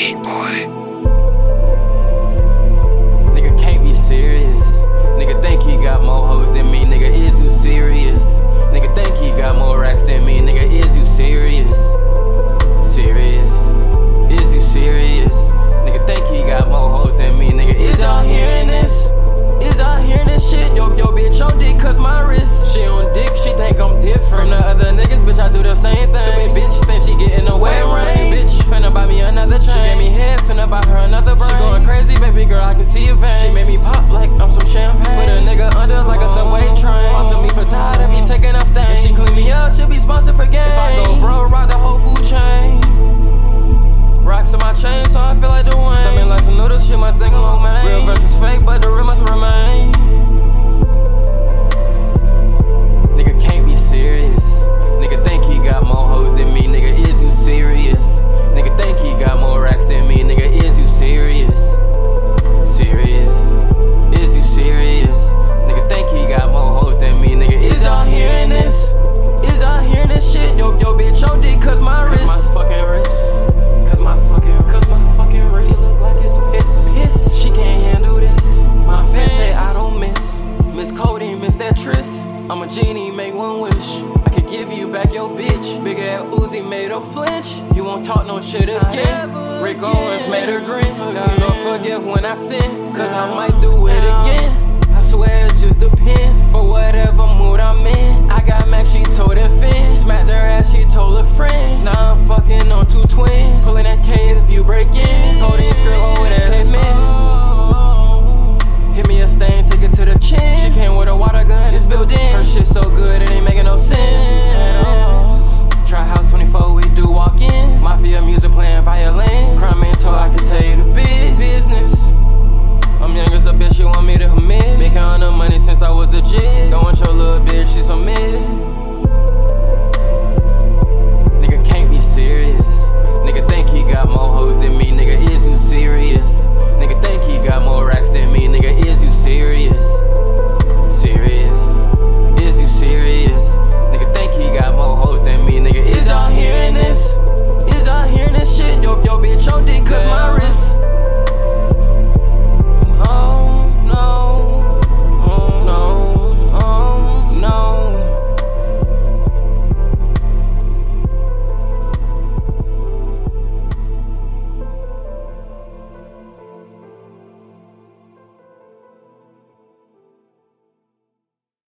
Hey, boy. Nigga can't be serious. Nigga think he got more hoes than me. Nigga, is you serious? Nigga think he got more racks than me. Nigga, is you serious? Serious? Is you serious? Nigga think he got more hoes than me. Nigga, is y'all hearing this? Is y'all hearing this shit? Yo, bitch, on dick cuts my wrist. She on dick, she think I'm different from the other niggas, bitch, I do the same thing. Stupid bitch think she getting away right. Bitch, finna buy me another chain. She gave me head, finna buy her another brain. She going crazy, baby girl, I can see a vein. She made me pop like I'm some champagne. Put a nigga under like a subway train. Also me for tired of me taking up stain. If she clean me up, she'll be sponsored for game. If I go bro, rock the whole food chain. Rocks in my chain, so I feel like the one. Something like some noodles, she must think I'm on my real versus fake, but the real must remain. Nigga can't be serious. Nigga think he got more hoes than me. Nigga, is you serious? Nigga think he got more racks than me. Nigga, is you serious? Serious? Is you serious? Nigga think he got more hoes than me. Nigga, is y'all hearing this? Is y'all hearing this shit? Yo, bitch, on dick cause my wrist. Cause my fucking wrist. Cause my fucking wrist. It look like it's piss. She can't handle this. My fans say I don't miss. Miss Cody, miss that tryst. I'm a genie, make one wish. I could give you back your bitch. Big ass Uzi made her flinch. You won't talk no shit again. Rick Owens made her grin. God don't forgive when I sin. Cause I might do it again. I swear it just depends. For whatever mood I'm in. I got Mac, she told her fin. Smacked her ass, she told her friend. Now I'm fucking on two twins. Pulling that K if you break in. Holding script over that man.